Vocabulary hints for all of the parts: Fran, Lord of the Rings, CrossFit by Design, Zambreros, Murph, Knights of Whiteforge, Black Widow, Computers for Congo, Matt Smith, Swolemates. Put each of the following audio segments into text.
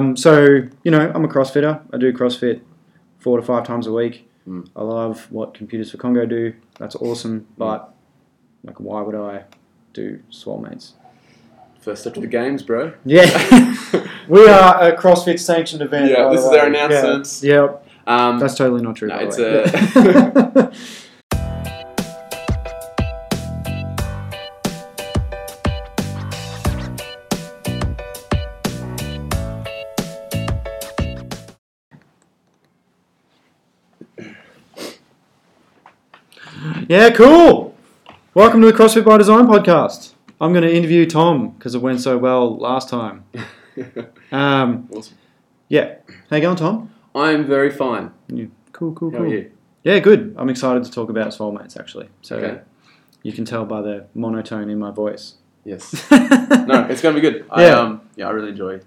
I'm a CrossFitter. I do CrossFit 4 to 5 times a week. Mm. I love what Computers for Congo do. That's awesome. But, why would I do Swolemates? First up to the games, bro. Yeah. We are a CrossFit sanctioned event. Yeah, this is our announcement. Yeah. Yep. That's totally not true. No, it's a... Yeah, cool. Welcome to the CrossFit by Design podcast. I'm going to interview Tom because it went so well last time. Awesome. Yeah. How you going, Tom? I'm very fine. Cool. How are you? Yeah, good. I'm excited to talk about Swolemates, actually. So okay. You can tell by the monotone in my voice. Yes. No, it's going to be good. Yeah. I really enjoy,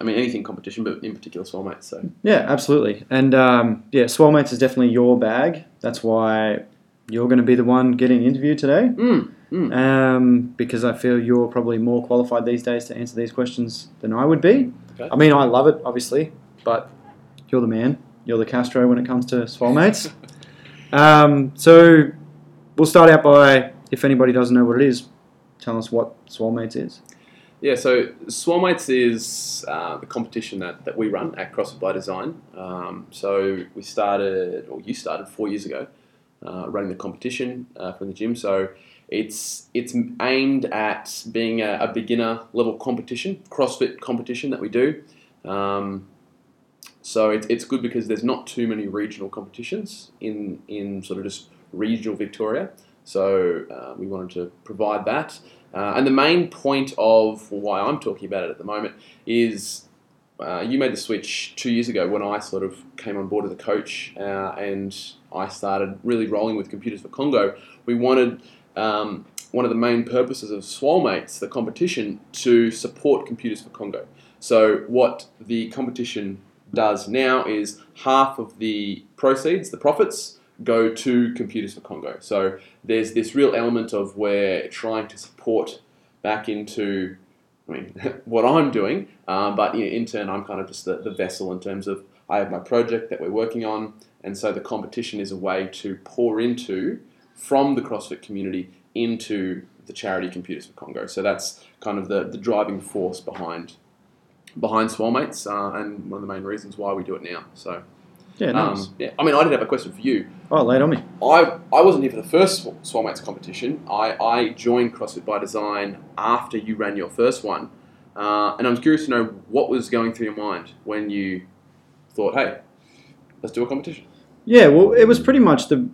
anything competition, but in particular Swolemates. So. Yeah, absolutely. And, Swolemates is definitely your bag. That's why... You're going to be the one getting interviewed today, because I feel you're probably more qualified these days to answer these questions than I would be. Okay. I love it, obviously, but you're the man. You're the Castro when it comes to Swolemates. So we'll start out by, if anybody doesn't know what it is, tell us what Swolemates is. Yeah, so Swolemates is the competition that we run at CrossFit by Design. So you started 4 years ago. Running the competition from the gym, so it's aimed at being a beginner level competition, CrossFit competition that we do. So it's good because there's not too many regional competitions in sort of just regional Victoria. So we wanted to provide that, and the main point of why I'm talking about it at the moment is you made the switch 2 years ago when I sort of came on board as a coach and I started really rolling with Computers for Congo. We wanted one of the main purposes of Swolemates, the competition, to support Computers for Congo. So what the competition does now is half of the proceeds, the profits, go to Computers for Congo. So there's this real element of we're trying to support back into what I'm doing, but in turn I'm kind of just the vessel in terms of I have my project that we're working on, and so the competition is a way to pour into from the CrossFit community into the charity Computers for Congo. So that's kind of the driving force behind Swolemates, and one of the main reasons why we do it now. So yeah, nice. Yeah, I did have a question for you. Oh, lay it on me. I wasn't here for the first Swolemates competition. I joined CrossFit by Design after you ran your first one, and I'm curious to know what was going through your mind when you thought, hey, let's do a competition. Yeah, well, it was pretty much the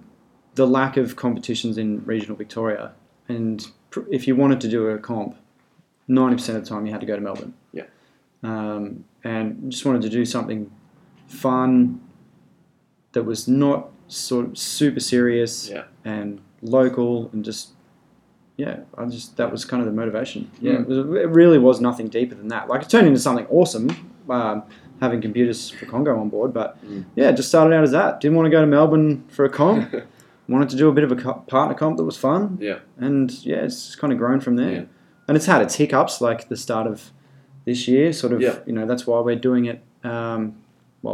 lack of competitions in regional Victoria, and if you wanted to do a comp, 90% of the time you had to go to Melbourne. Yeah, and just wanted to do something fun that was not sort of super serious and local, and that was kind of the motivation. Yeah, it really was nothing deeper than that. Like, it turned into something awesome, having Computers for Congo on board, but just started out as that. Didn't want to go to Melbourne for a comp. Wanted to do a bit of a partner comp that was fun. Yeah, and it's just kind of grown from there. Yeah. And it's had its hiccups, like the start of this year, sort of. Yeah. That's why we're doing it. We'll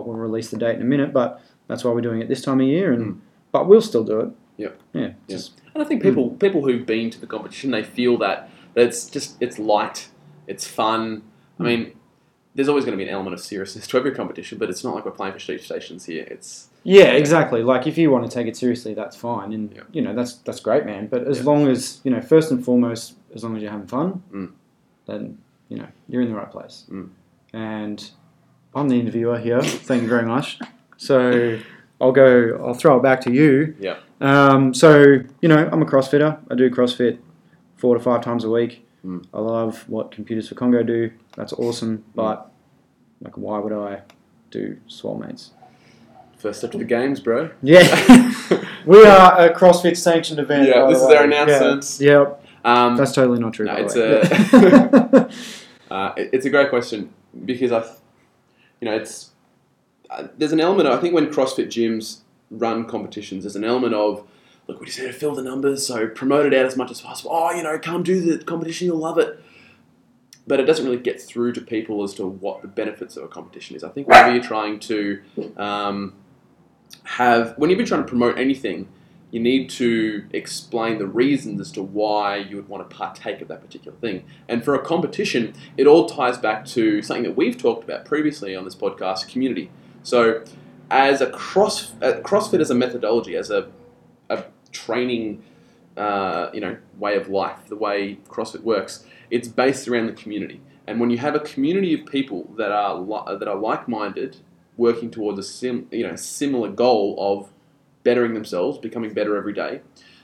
release the date in a minute, but that's why we're doing it this time of year, and but we'll still do it. Yep. Yeah. Yeah. And I think people who've been to the competition, they feel that it's light, it's fun. Mm. There's always going to be an element of seriousness to every competition, but it's not like we're playing for street stations here. It's exactly. Like, if you want to take it seriously, that's fine, and that's great, man. But as long as first and foremost, as long as you're having fun, then you're in the right place. Mm. And I'm the interviewer here. Thank you very much. So I'll throw it back to you. Yeah. I'm a CrossFitter. I do CrossFit 4 to 5 times a week. Mm. I love what Computers for Congo do. That's awesome. But why would I do Swolemates? First up to the games, bro. Yeah. We are a CrossFit sanctioned event. Yeah, this is our announcement. Yeah. Yep. That's totally not true. No, it's a great question because it's. There's an element, I think, when CrossFit gyms run competitions, there's an element of, look, we just need to fill the numbers, so promote it out as much as possible. Come do the competition, you'll love it. but it doesn't really get through to people as to what the benefits of a competition is. I think whenever you're trying to when you've been trying to promote anything, you need to explain the reasons as to why you would want to partake of that particular thing. And for a competition, it all ties back to something that we've talked about previously on this podcast, community. So as CrossFit as a methodology, as a training way of life, the way CrossFit works, it's based around the community. And when you have a community of people that are like-minded, working towards a similar goal of bettering themselves, becoming better every day,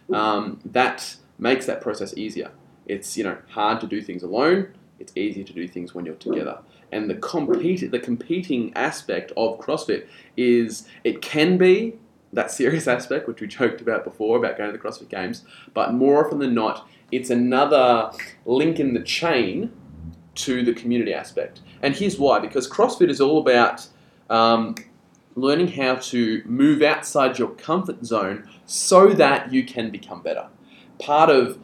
that makes that process easier. It's hard to do things alone. It's easier to do things when you're together. And the competing aspect of CrossFit is, it can be that serious aspect, which we joked about before, about going to the CrossFit Games, but more often than not, it's another link in the chain to the community aspect. And here's why, because CrossFit is all about learning how to move outside your comfort zone so that you can become better. Part of,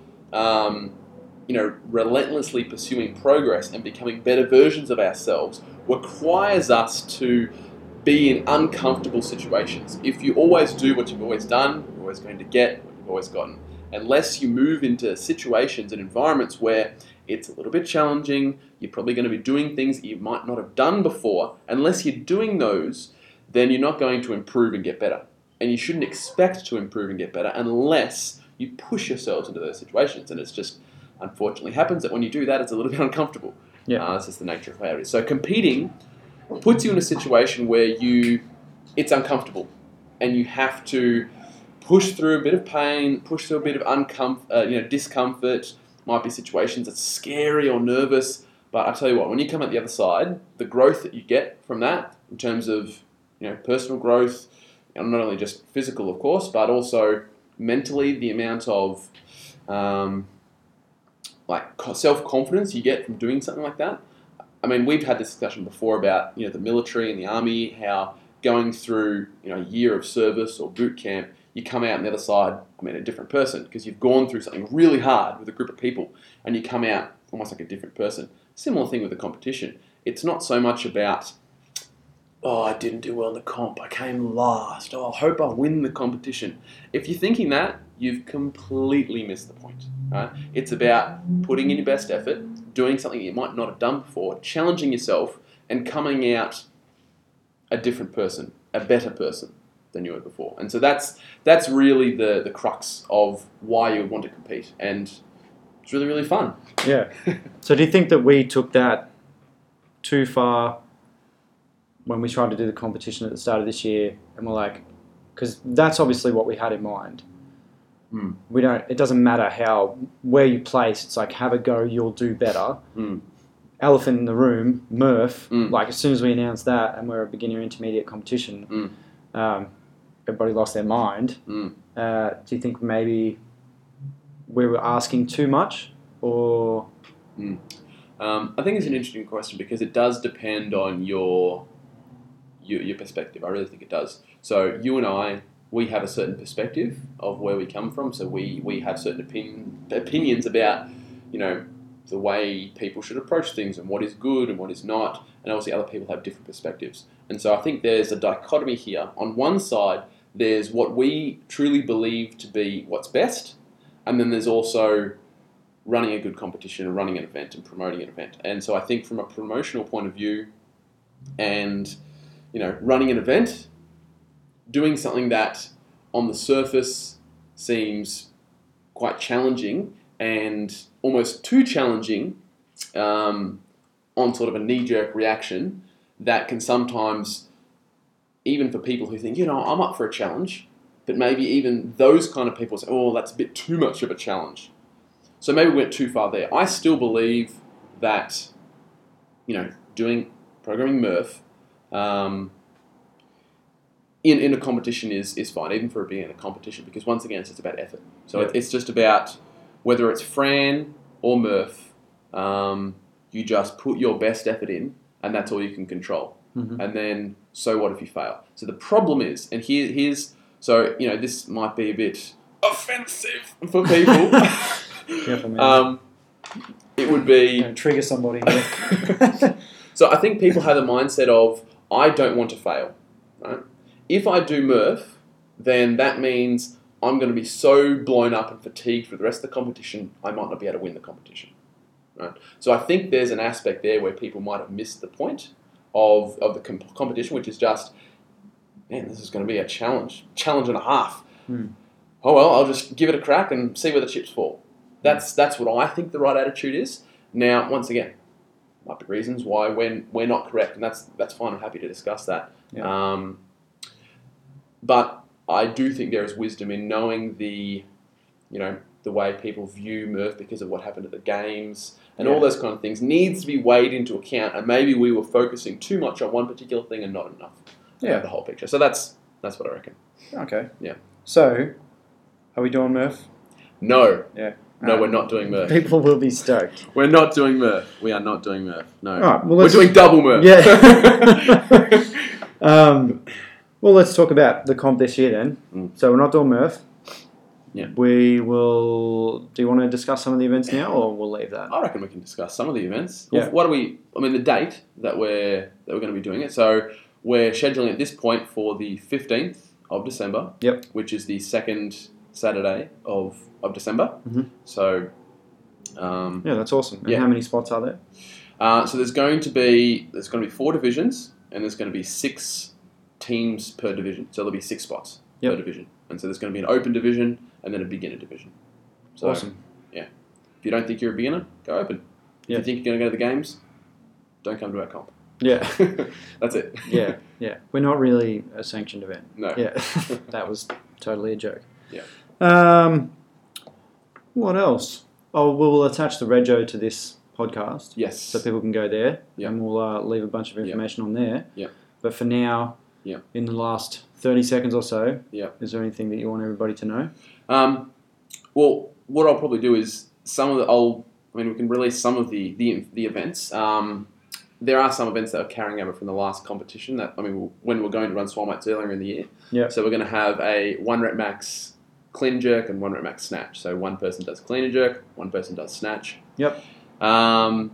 relentlessly pursuing progress and becoming better versions of ourselves requires us to be in uncomfortable situations. If you always do what you've always done, you're always going to get what you've always gotten. Unless you move into situations and environments where it's a little bit challenging, you're probably going to be doing things that you might not have done before. Unless you're doing those, then you're not going to improve and get better. And you shouldn't expect to improve and get better unless you push yourselves into those situations. And it's just, unfortunately, happens that when you do that, it's a little bit uncomfortable. Yeah, that's just the nature of how it is. So competing puts you in a situation where it's uncomfortable and you have to push through a bit of pain, push through a bit of discomfort. Might be situations that's scary or nervous, but I tell you what, when you come out the other side, the growth that you get from that in terms of personal growth, and not only just physical, of course, but also mentally, the amount of self-confidence you get from doing something like that. I mean, we've had this discussion before about the military and the army, how going through a year of service or boot camp, you come out on the other side, a different person, because you've gone through something really hard with a group of people, and you come out almost like a different person. Similar thing with the competition. It's not so much about, oh, I didn't do well in the comp, I came last, oh, I hope I win the competition. If you're thinking that, you've completely missed the point. Right? It's about putting in your best effort, doing something you might not have done before, challenging yourself, and coming out a different person, a better person than you were before. And so that's really the crux of why you would want to compete. And it's really, really fun. Yeah. So do you think that we took that too far when we tried to do the competition at the start of this year, and we're like, because that's obviously what we had in mind. Mm. It doesn't matter where you place, it's like, have a go, you'll do better. Mm. Elephant in the room, Murph, as soon as we announced that and we're a beginner intermediate competition, everybody lost their mind. Mm. Do you think maybe we were asking too much, or? Mm. I think it's an interesting question because it does depend on your perspective. I really think it does. So you and I, we have a certain perspective of where we come from. So we have certain opinions about, the way people should approach things and what is good and what is not. And obviously other people have different perspectives. And so I think there's a dichotomy here. On one side, there's what we truly believe to be what's best. And then there's also running a good competition and running an event and promoting an event. And so I think from a promotional point of view and, running an event, doing something that on the surface seems quite challenging and almost too challenging on sort of a knee-jerk reaction that can sometimes, even for people who think, I'm up for a challenge, but maybe even those kind of people say, oh, that's a bit too much of a challenge. So maybe we went too far there. I still believe that, doing programming Murph in a competition is fine, even for it being in a competition, because once again, it's just about effort. So it's just about whether it's Fran or Murph, you just put your best effort in, and that's all you can control. Mm-hmm. And then, so what if you fail? So the problem is, and here's this might be a bit offensive for people. Yeah, It would be... Don't trigger somebody. So I think people have the mindset of, I don't want to fail. Right? If I do Murph, then that means I'm going to be so blown up and fatigued for the rest of the competition, I might not be able to win the competition. Right? So I think there's an aspect there where people might have missed the point of the competition, which is just, man, this is going to be a challenge and a half. Mm. Oh, well, I'll just give it a crack and see where the chips fall. That's what I think the right attitude is. Now, once again, might be reasons why we're not correct, and that's fine. I'm happy to discuss that. Yeah. But I do think there is wisdom in knowing the way people view Murph because of what happened at the games and all those kind of things needs to be weighed into account. And maybe we were focusing too much on one particular thing and not enough about the whole picture. So that's what I reckon. Okay. Yeah. So, are we doing Murph? No. Yeah. No, we're not doing Murph. People will be stoked. We're not doing Murph. We are not doing Murph. No. All right, well, we're doing double Murph. Yeah. Well, let's talk about the comp this year then. Mm. So we're not doing Murph. Yeah. We will... Do you want to discuss some of the events now or we'll leave that? I reckon we can discuss some of the events. Yeah. What do we... I mean, the date that we're going to be doing it. So we're scheduling at this point for the 15th of December. Yep. Which is the second... Saturday of December. Mm-hmm. So, that's awesome. And how many spots are there? So there's going to be 4 divisions, and there's going to be 6 teams per division. So there'll be 6 spots per division, and so there's going to be an open division and then a beginner division. So, awesome. Yeah. If you don't think you're a beginner, go open. If you think you're going to go to the games, don't come to our comp. Yeah. That's it. Yeah. Yeah. We're not really a sanctioned event. No. Yeah. That was totally a joke. Yeah. What else? Oh, we'll attach the rego to this podcast. Yes. So people can go there. Yeah. And we'll leave a bunch of information on there. Yeah. But for now, in the last 30 seconds or so, is there anything that you want everybody to know? Well, what I'll probably do is we can release some of the events. There are some events that are carrying over from the last competition when we're going to run Swolemates earlier in the year. Yeah. So we're going to have a 1 rep max clean jerk and 1 rep max snatch. So one person does clean and jerk, one person does snatch. Yep. And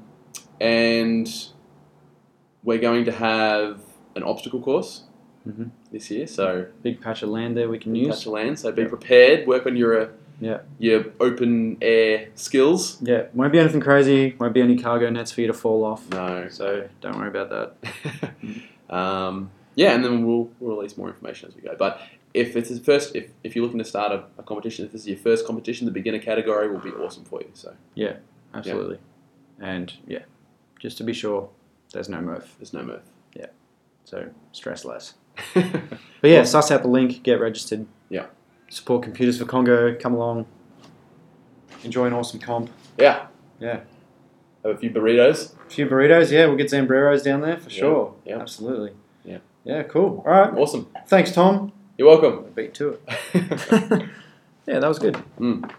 we're going to have an obstacle course this year. So big patch of land there we can use. Patch of land. So be prepared. Work on your open air skills. Yeah. Won't be anything crazy. Won't be any cargo nets for you to fall off. No. So don't worry about that. And then we'll release more information as we go. But if you're looking to start a competition, if this is your first competition, the beginner category will be awesome for you. So yeah, absolutely. Yeah. And just to be sure, there's no Murph. There's no Murph. Yeah. So stress less. But suss out the link, get registered. Yeah. Support Computers for Congo. Come along. Enjoy an awesome comp. Yeah. Yeah. Have a few burritos. We'll get Zambreros down there for sure. Yeah. Absolutely. Yeah. Yeah, cool. All right. Awesome. Thanks, Tom. You're welcome. Beat to it. Yeah, that was good. Mm.